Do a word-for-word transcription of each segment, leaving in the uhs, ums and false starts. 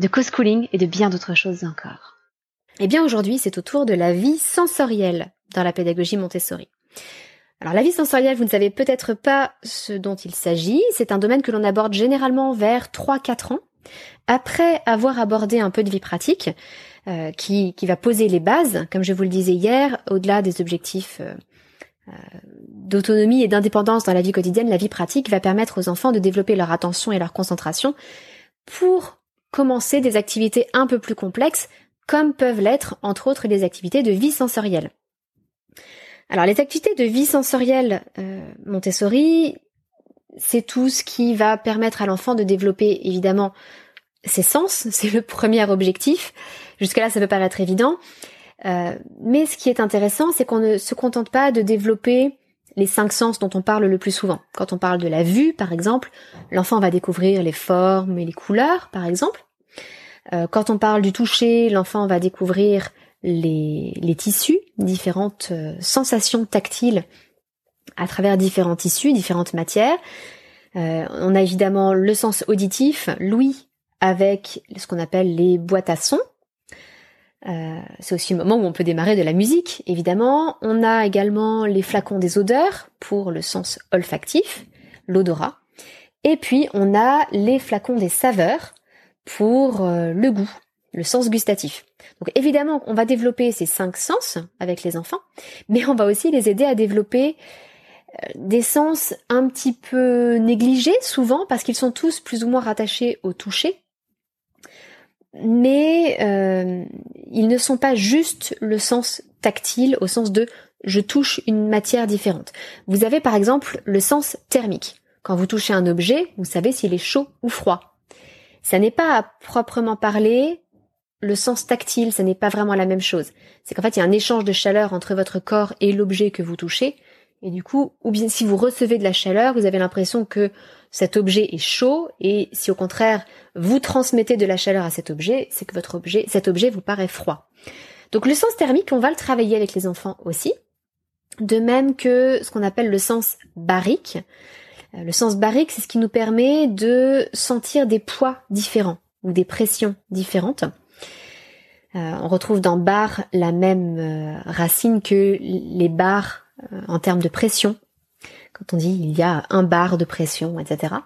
de co-schooling et de bien d'autres choses encore. Eh bien aujourd'hui, c'est au tour de la vie sensorielle dans la pédagogie Montessori. Alors la vie sensorielle, vous ne savez peut-être pas ce dont il s'agit, c'est un domaine que l'on aborde généralement vers trois à quatre ans, après avoir abordé un peu de vie pratique, euh, qui, qui va poser les bases, comme je vous le disais hier, au-delà des objectifs euh, euh, d'autonomie et d'indépendance dans la vie quotidienne, la vie pratique va permettre aux enfants de développer leur attention et leur concentration pour commencer des activités un peu plus complexes, comme peuvent l'être, entre autres, les activités de vie sensorielle. Alors, les activités de vie sensorielle euh, Montessori, c'est tout ce qui va permettre à l'enfant de développer, évidemment, ses sens. C'est le premier objectif. Jusque-là, ça peut paraître évident. Euh, mais ce qui est intéressant, c'est qu'on ne se contente pas de développer les cinq sens dont on parle le plus souvent. Quand on parle de la vue, par exemple, l'enfant va découvrir les formes et les couleurs, par exemple. Euh, quand on parle du toucher, l'enfant va découvrir les, les tissus, différentes euh, sensations tactiles à travers différents tissus, différentes matières. Euh, on a évidemment le sens auditif, l'ouïe, avec ce qu'on appelle les boîtes à sons. Euh, c'est aussi le moment où on peut démarrer de la musique, évidemment. On a également les flacons des odeurs pour le sens olfactif, l'odorat. Et puis, on a les flacons des saveurs pour euh, le goût, le sens gustatif. Donc, évidemment, on va développer ces cinq sens avec les enfants, mais on va aussi les aider à développer euh, des sens un petit peu négligés, souvent, parce qu'ils sont tous plus ou moins rattachés au toucher. Mais euh, ils ne sont pas juste le sens tactile, au sens de « je touche une matière différente ». Vous avez par exemple le sens thermique. Quand vous touchez un objet, vous savez s'il est chaud ou froid. Ça n'est pas à proprement parler le sens tactile, ça n'est pas vraiment la même chose. C'est qu'en fait, il y a un échange de chaleur entre votre corps et l'objet que vous touchez. Et du coup, ou bien si vous recevez de la chaleur, vous avez l'impression que cet objet est chaud, et si au contraire, vous transmettez de la chaleur à cet objet, c'est que votre objet, cet objet vous paraît froid. Donc le sens thermique, on va le travailler avec les enfants aussi, de même que ce qu'on appelle le sens barique. Le sens barique, c'est ce qui nous permet de sentir des poids différents, ou des pressions différentes. Euh, on retrouve dans bar la même euh, racine que les bars en termes de pression, quand on dit il y a un bar de pression, et cetera.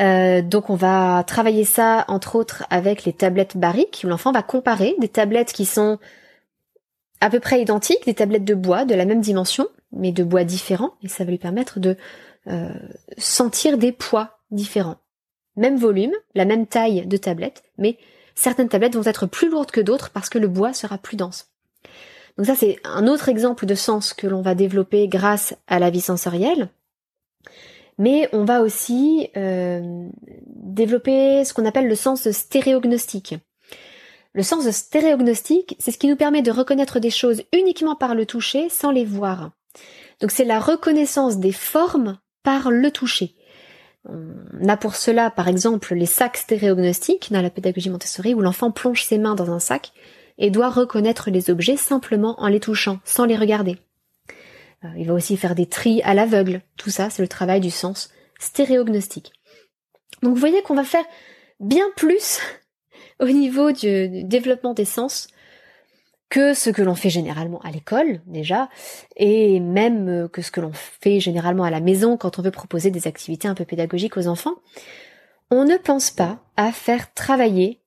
Euh, donc on va travailler ça, entre autres, avec les tablettes bariques, où l'enfant va comparer des tablettes qui sont à peu près identiques, des tablettes de bois de la même dimension, mais de bois différents, et ça va lui permettre de euh, sentir des poids différents. Même volume, la même taille de tablette, mais certaines tablettes vont être plus lourdes que d'autres parce que le bois sera plus dense. Donc ça, c'est un autre exemple de sens que l'on va développer grâce à la vie sensorielle. Mais on va aussi euh, développer ce qu'on appelle le sens stéréognostique. Le sens stéréognostique, c'est ce qui nous permet de reconnaître des choses uniquement par le toucher sans les voir. Donc c'est la reconnaissance des formes par le toucher. On a pour cela, par exemple, les sacs stéréognostiques dans la pédagogie Montessori, où l'enfant plonge ses mains dans un sac et doit reconnaître les objets simplement en les touchant, sans les regarder. Euh, il va aussi faire des tris à l'aveugle. Tout ça, c'est le travail du sens stéréognostique. Donc vous voyez qu'on va faire bien plus au niveau du, du développement des sens que ce que l'on fait généralement à l'école, déjà, et même que ce que l'on fait généralement à la maison quand on veut proposer des activités un peu pédagogiques aux enfants. On ne pense pas à faire travailler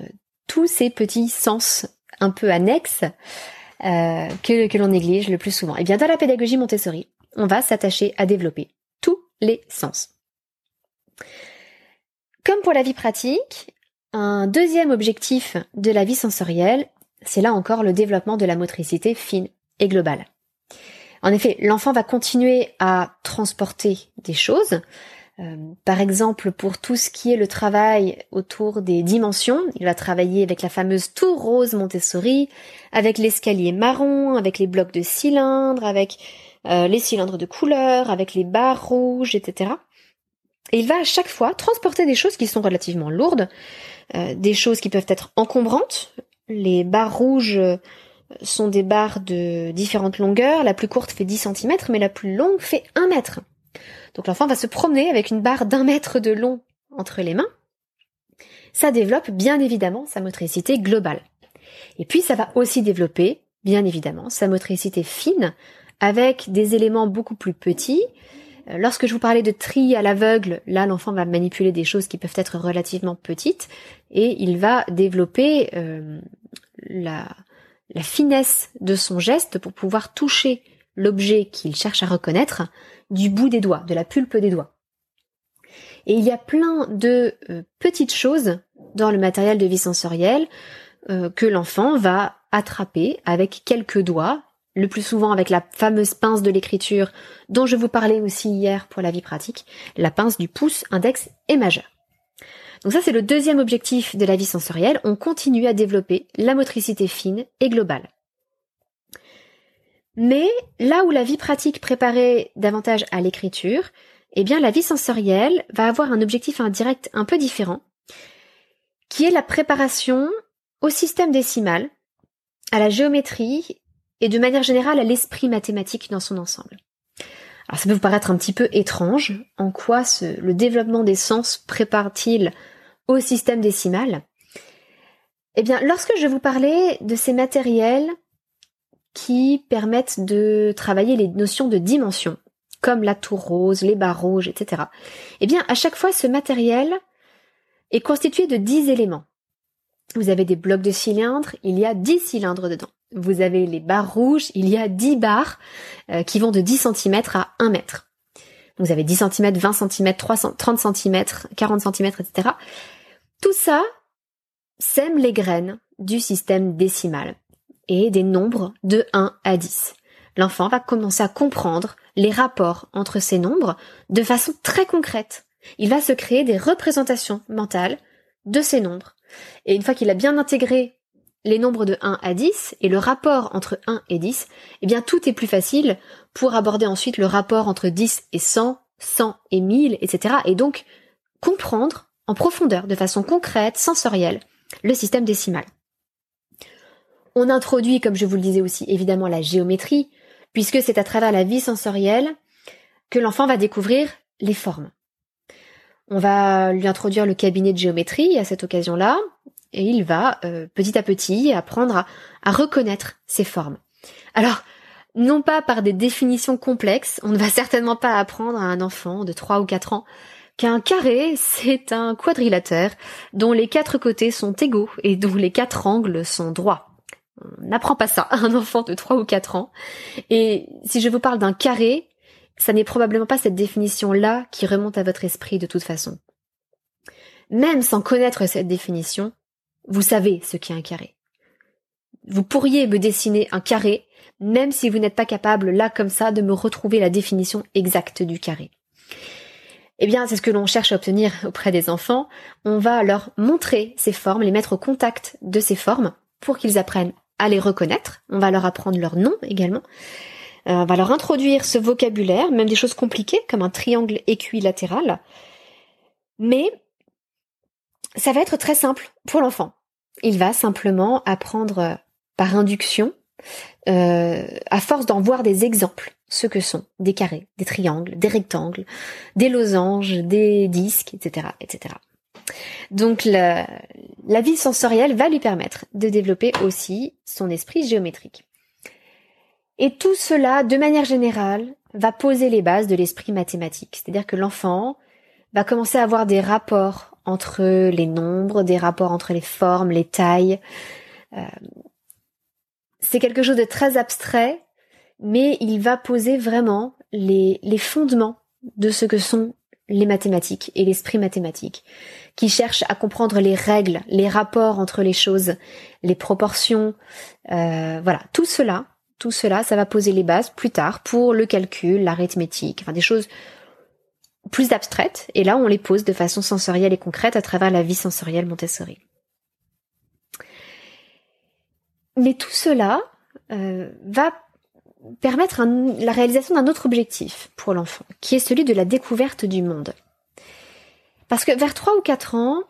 euh, tous ces petits sens un peu annexes euh, que, que l'on néglige le plus souvent. Et bien dans la pédagogie Montessori, on va s'attacher à développer tous les sens. Comme pour la vie pratique, un deuxième objectif de la vie sensorielle, c'est là encore le développement de la motricité fine et globale. En effet, l'enfant va continuer à transporter des choses, Euh, par exemple, pour tout ce qui est le travail autour des dimensions, il va travailler avec la fameuse tour rose Montessori, avec l'escalier marron, avec les blocs de cylindres, avec euh, les cylindres de couleur, avec les barres rouges, et cetera. Et il va à chaque fois transporter des choses qui sont relativement lourdes, euh, des choses qui peuvent être encombrantes. Les barres rouges sont des barres de différentes longueurs. La plus courte fait dix centimètres, mais la plus longue fait un mètre. Donc l'enfant va se promener avec une barre d'un mètre de long entre les mains. Ça développe bien évidemment sa motricité globale. Et puis ça va aussi développer bien évidemment sa motricité fine avec des éléments beaucoup plus petits. Lorsque je vous parlais de tri à l'aveugle, là l'enfant va manipuler des choses qui peuvent être relativement petites et il va développer euh, la, la finesse de son geste pour pouvoir toucher l'objet qu'il cherche à reconnaître du bout des doigts, de la pulpe des doigts. Et il y a plein de euh, petites choses dans le matériel de vie sensorielle euh, que l'enfant va attraper avec quelques doigts, le plus souvent avec la fameuse pince de l'écriture dont je vous parlais aussi hier pour la vie pratique, la pince du pouce, index et majeur. Donc ça c'est le deuxième objectif de la vie sensorielle, on continue à développer la motricité fine et globale. Mais là où la vie pratique préparait davantage à l'écriture, eh bien la vie sensorielle va avoir un objectif indirect un peu différent, qui est la préparation au système décimal, à la géométrie et de manière générale à l'esprit mathématique dans son ensemble. Alors ça peut vous paraître un petit peu étrange, en quoi ce, le développement des sens prépare-t-il au système décimal? Eh bien lorsque je vous parlais de ces matériels qui permettent de travailler les notions de dimension, comme la tour rose, les barres rouges, et cetera. Eh bien, à chaque fois, ce matériel est constitué de dix éléments. Vous avez des blocs de cylindres, il y a dix cylindres dedans. Vous avez les barres rouges, il y a dix barres euh, qui vont de dix centimètres à un mètre. Vous avez dix centimètres, vingt centimètres, trente centimètres, quarante centimètres, et cetera. Tout ça sème les graines du système décimal et des nombres de un à dix. L'enfant va commencer à comprendre les rapports entre ces nombres de façon très concrète. Il va se créer des représentations mentales de ces nombres. Et une fois qu'il a bien intégré les nombres de un à dix et le rapport entre un et dix, eh bien tout est plus facile pour aborder ensuite le rapport entre dix et cent, cent et mille, et cetera. Et donc comprendre en profondeur, de façon concrète, sensorielle, le système décimal. On introduit, comme je vous le disais aussi, évidemment la géométrie, puisque c'est à travers la vie sensorielle que l'enfant va découvrir les formes. On va lui introduire le cabinet de géométrie à cette occasion-là, et il va euh, petit à petit apprendre à, à reconnaître ces formes. Alors, non pas par des définitions complexes, on ne va certainement pas apprendre à un enfant de trois ou quatre ans qu'un carré, c'est un quadrilatère dont les quatre côtés sont égaux et dont les quatre angles sont droits. On n'apprend pas ça à un enfant de trois ou quatre ans. Et si je vous parle d'un carré, ça n'est probablement pas cette définition-là qui remonte à votre esprit de toute façon. Même sans connaître cette définition, vous savez ce qu'est un carré. Vous pourriez me dessiner un carré, même si vous n'êtes pas capable, là comme ça, de me retrouver la définition exacte du carré. Eh bien, c'est ce que l'on cherche à obtenir auprès des enfants. On va leur montrer ces formes, les mettre au contact de ces formes pour qu'ils apprennent à les reconnaître, on va leur apprendre leur nom également, euh, on va leur introduire ce vocabulaire, même des choses compliquées comme un triangle équilatéral, mais ça va être très simple pour l'enfant. Il va simplement apprendre par induction, euh, à force d'en voir des exemples, ce que sont des carrés, des triangles, des rectangles, des losanges, des disques, et cetera, et cetera. Donc la, la vie sensorielle va lui permettre de développer aussi son esprit géométrique. Et tout cela, de manière générale, va poser les bases de l'esprit mathématique. C'est-à-dire que l'enfant va commencer à avoir des rapports entre les nombres, des rapports entre les formes, les tailles. Euh, c'est quelque chose de très abstrait, mais il va poser vraiment les, les fondements de ce que sont les mathématiques et l'esprit mathématique, qui cherche à comprendre les règles, les rapports entre les choses, les proportions, euh, voilà, tout cela, tout cela, ça va poser les bases plus tard pour le calcul, l'arithmétique, enfin des choses plus abstraites, et là on les pose de façon sensorielle et concrète à travers la vie sensorielle Montessori. Mais tout cela euh, va permettre un, la réalisation d'un autre objectif pour l'enfant, qui est celui de la découverte du monde. Parce que vers trois ou quatre ans,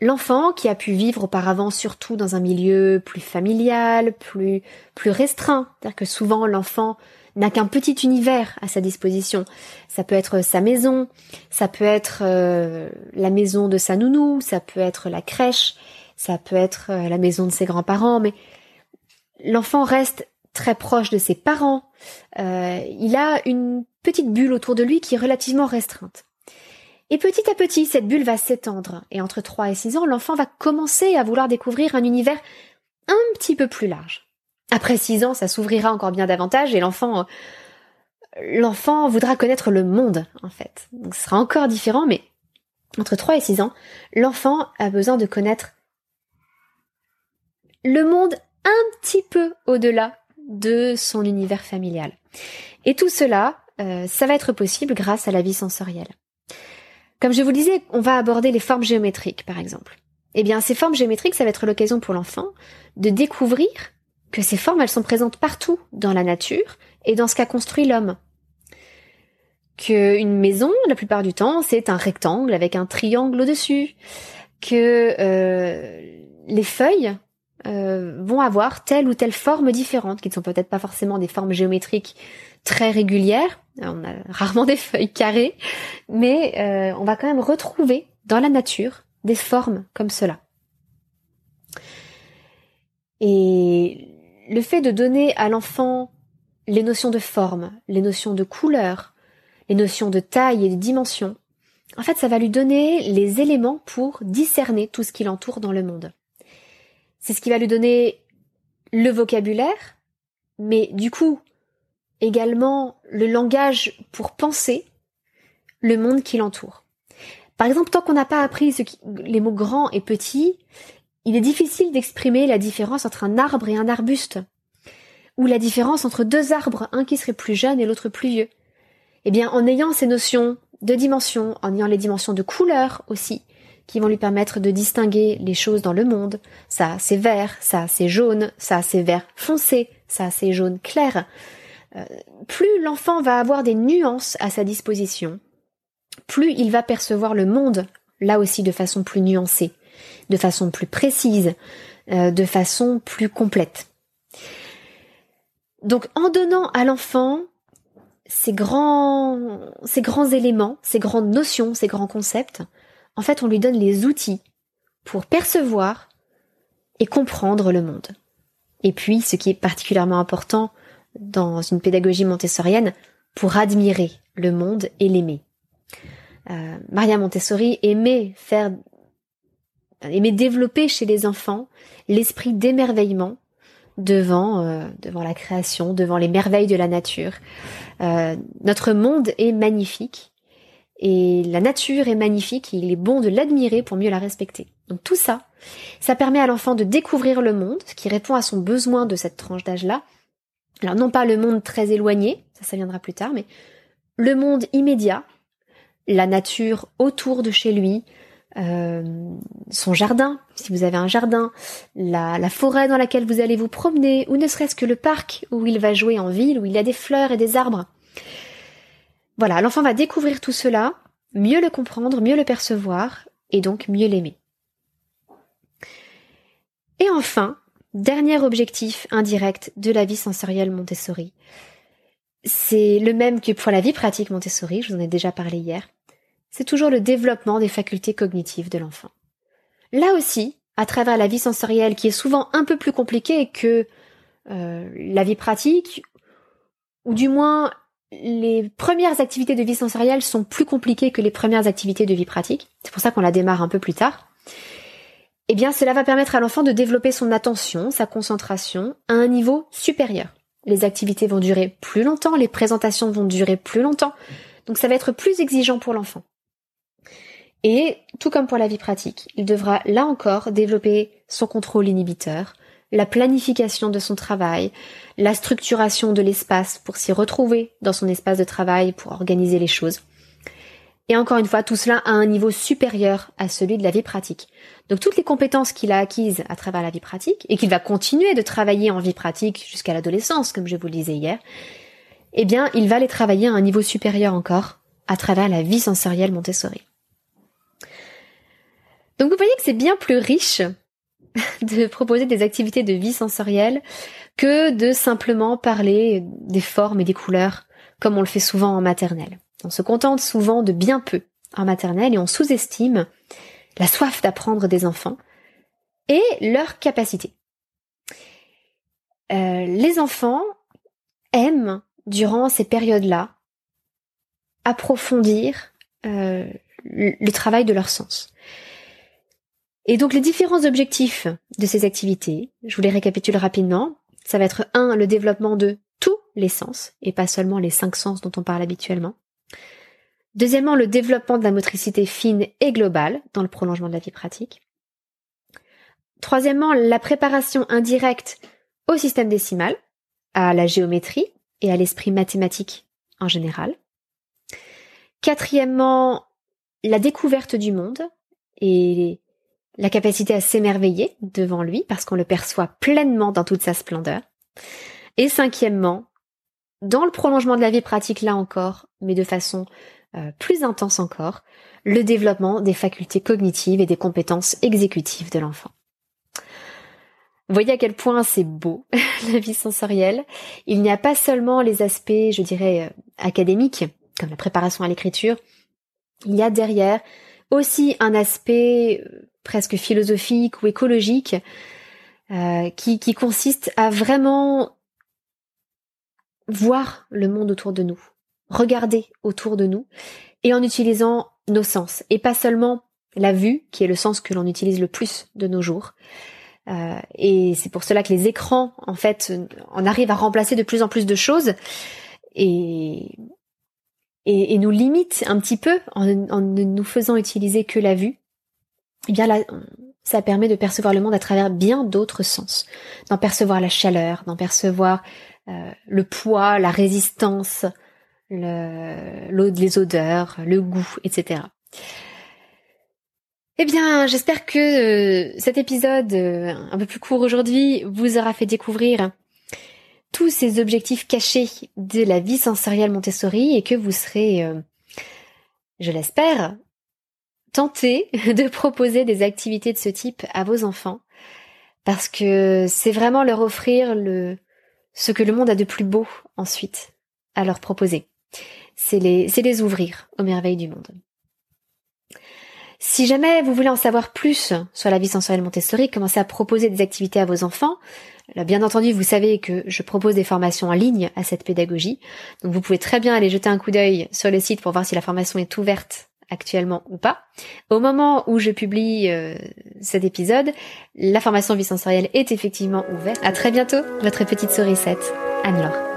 l'enfant qui a pu vivre auparavant surtout dans un milieu plus familial, plus, plus restreint, c'est-à-dire que souvent l'enfant n'a qu'un petit univers à sa disposition. Ça peut être sa maison, ça peut être euh, la maison de sa nounou, ça peut être la crèche, ça peut être euh, la maison de ses grands-parents, mais l'enfant reste très proche de ses parents. Euh, il a une petite bulle autour de lui qui est relativement restreinte. Et petit à petit, cette bulle va s'étendre. Et entre trois et six ans, l'enfant va commencer à vouloir découvrir un univers un petit peu plus large. Après six ans, ça s'ouvrira encore bien davantage et l'enfant, l'enfant voudra connaître le monde, en fait. Donc ce sera encore différent, mais entre trois et six ans, l'enfant a besoin de connaître le monde un petit peu au-delà de son univers familial. Et tout cela, euh, ça va être possible grâce à la vie sensorielle. Comme je vous le disais, on va aborder les formes géométriques, par exemple. Eh bien, ces formes géométriques, ça va être l'occasion pour l'enfant de découvrir que ces formes, elles sont présentes partout dans la nature et dans ce qu'a construit l'homme. Qu'une maison, la plupart du temps, c'est un rectangle avec un triangle au-dessus. Que euh, les feuilles Euh, vont avoir telle ou telle forme différente, qui ne sont peut-être pas forcément des formes géométriques très régulières. On a rarement des feuilles carrées, mais euh, on va quand même retrouver dans la nature des formes comme cela. Et le fait de donner à l'enfant les notions de forme, les notions de couleur, les notions de taille et de dimension, en fait, ça va lui donner les éléments pour discerner tout ce qui l'entoure dans le monde. C'est ce qui va lui donner le vocabulaire, mais du coup, également le langage pour penser le monde qui l'entoure. Par exemple, tant qu'on n'a pas appris ce qui, les mots grands et petits, il est difficile d'exprimer la différence entre un arbre et un arbuste, ou la différence entre deux arbres, un qui serait plus jeune et l'autre plus vieux. Eh bien, en ayant ces notions de dimension, en ayant les dimensions de couleur aussi, qui vont lui permettre de distinguer les choses dans le monde. Ça, c'est vert, ça, c'est jaune, ça, c'est vert foncé, ça, c'est jaune clair. Euh, plus l'enfant va avoir des nuances à sa disposition, plus il va percevoir le monde, là aussi de façon plus nuancée, de façon plus précise, euh, de façon plus complète. Donc, en donnant à l'enfant ces grands, ces grands éléments, ces grandes notions, ces grands concepts, en fait, on lui donne les outils pour percevoir et comprendre le monde. Et puis, ce qui est particulièrement important dans une pédagogie montessorienne, pour admirer le monde et l'aimer. Euh, Maria Montessori aimait faire, aimait développer chez les enfants l'esprit d'émerveillement devant, euh, devant la création, devant les merveilles de la nature. Euh, notre monde est magnifique. Et la nature est magnifique, et il est bon de l'admirer pour mieux la respecter. Donc tout ça, ça permet à l'enfant de découvrir le monde, ce qui répond à son besoin de cette tranche d'âge-là. Alors non pas le monde très éloigné, ça, ça viendra plus tard, mais le monde immédiat, la nature autour de chez lui, euh, son jardin, si vous avez un jardin, la, la forêt dans laquelle vous allez vous promener, ou ne serait-ce que le parc où il va jouer en ville, où il y a des fleurs et des arbres. Voilà, l'enfant va découvrir tout cela, mieux le comprendre, mieux le percevoir, et donc mieux l'aimer. Et enfin, dernier objectif indirect de la vie sensorielle Montessori. C'est le même que pour la vie pratique Montessori, je vous en ai déjà parlé hier. C'est toujours le développement des facultés cognitives de l'enfant. Là aussi, à travers la vie sensorielle, qui est souvent un peu plus compliquée que euh, la vie pratique, ou du moins... les premières activités de vie sensorielle sont plus compliquées que les premières activités de vie pratique. C'est pour ça qu'on la démarre un peu plus tard. Eh bien, cela va permettre à l'enfant de développer son attention, sa concentration, à un niveau supérieur. Les activités vont durer plus longtemps, les présentations vont durer plus longtemps. Donc, ça va être plus exigeant pour l'enfant. Et, tout comme pour la vie pratique, il devra, là encore, développer son contrôle inhibiteur, la planification de son travail, la structuration de l'espace pour s'y retrouver dans son espace de travail, pour organiser les choses. Et encore une fois, tout cela à un niveau supérieur à celui de la vie pratique. Donc toutes les compétences qu'il a acquises à travers la vie pratique, et qu'il va continuer de travailler en vie pratique jusqu'à l'adolescence, comme je vous le disais hier, eh bien, il va les travailler à un niveau supérieur encore, à travers la vie sensorielle Montessori. Donc vous voyez que c'est bien plus riche de proposer des activités de vie sensorielle que de simplement parler des formes et des couleurs, comme on le fait souvent en maternelle. On se contente souvent de bien peu en maternelle et on sous-estime la soif d'apprendre des enfants et leur capacité. Euh, les enfants aiment, durant ces périodes-là, approfondir euh, le travail de leur sens. Et donc les différents objectifs de ces activités, je vous les récapitule rapidement, ça va être un, le développement de tous les sens, et pas seulement les cinq sens dont on parle habituellement. Deuxièmement, le développement de la motricité fine et globale, dans le prolongement de la vie pratique. Troisièmement, la préparation indirecte au système décimal, à la géométrie et à l'esprit mathématique en général. Quatrièmement, la découverte du monde et la capacité à s'émerveiller devant lui parce qu'on le perçoit pleinement dans toute sa splendeur. Et cinquièmement, dans le prolongement de la vie pratique là encore, mais de façon euh, plus intense encore, le développement des facultés cognitives et des compétences exécutives de l'enfant. Vous voyez à quel point c'est beau, la vie sensorielle. Il n'y a pas seulement les aspects, je dirais, académiques, comme la préparation à l'écriture. Il y a derrière aussi un aspect presque philosophique ou écologique euh, qui, qui consiste à vraiment voir le monde autour de nous, regarder autour de nous et en utilisant nos sens et pas seulement la vue qui est le sens que l'on utilise le plus de nos jours. Euh, et c'est pour cela que les écrans, en fait, on arrive à remplacer de plus en plus de choses et... Et, et nous limite un petit peu en, en ne nous faisant utiliser que la vue, eh bien là, ça permet de percevoir le monde à travers bien d'autres sens, d'en percevoir la chaleur, d'en percevoir euh, le poids, la résistance, le, l'ode, les odeurs, le goût, et cetera. Eh bien, j'espère que cet épisode un peu plus court aujourd'hui vous aura fait découvrir tous ces objectifs cachés de la vie sensorielle Montessori et que vous serez, euh, je l'espère, tenté de proposer des activités de ce type à vos enfants parce que c'est vraiment leur offrir le ce que le monde a de plus beau ensuite à leur proposer. C'est les, c'est les ouvrir aux merveilles du monde. Si jamais vous voulez en savoir plus sur la vie sensorielle Montessori, commencez à proposer des activités à vos enfants. Là, bien entendu, vous savez que je propose des formations en ligne à cette pédagogie. Donc vous pouvez très bien aller jeter un coup d'œil sur le site pour voir si la formation est ouverte actuellement ou pas. Au moment où je publie euh, cet épisode, la formation vie sensorielle est effectivement ouverte. À très bientôt, votre petite sourisette, Anne-Laure.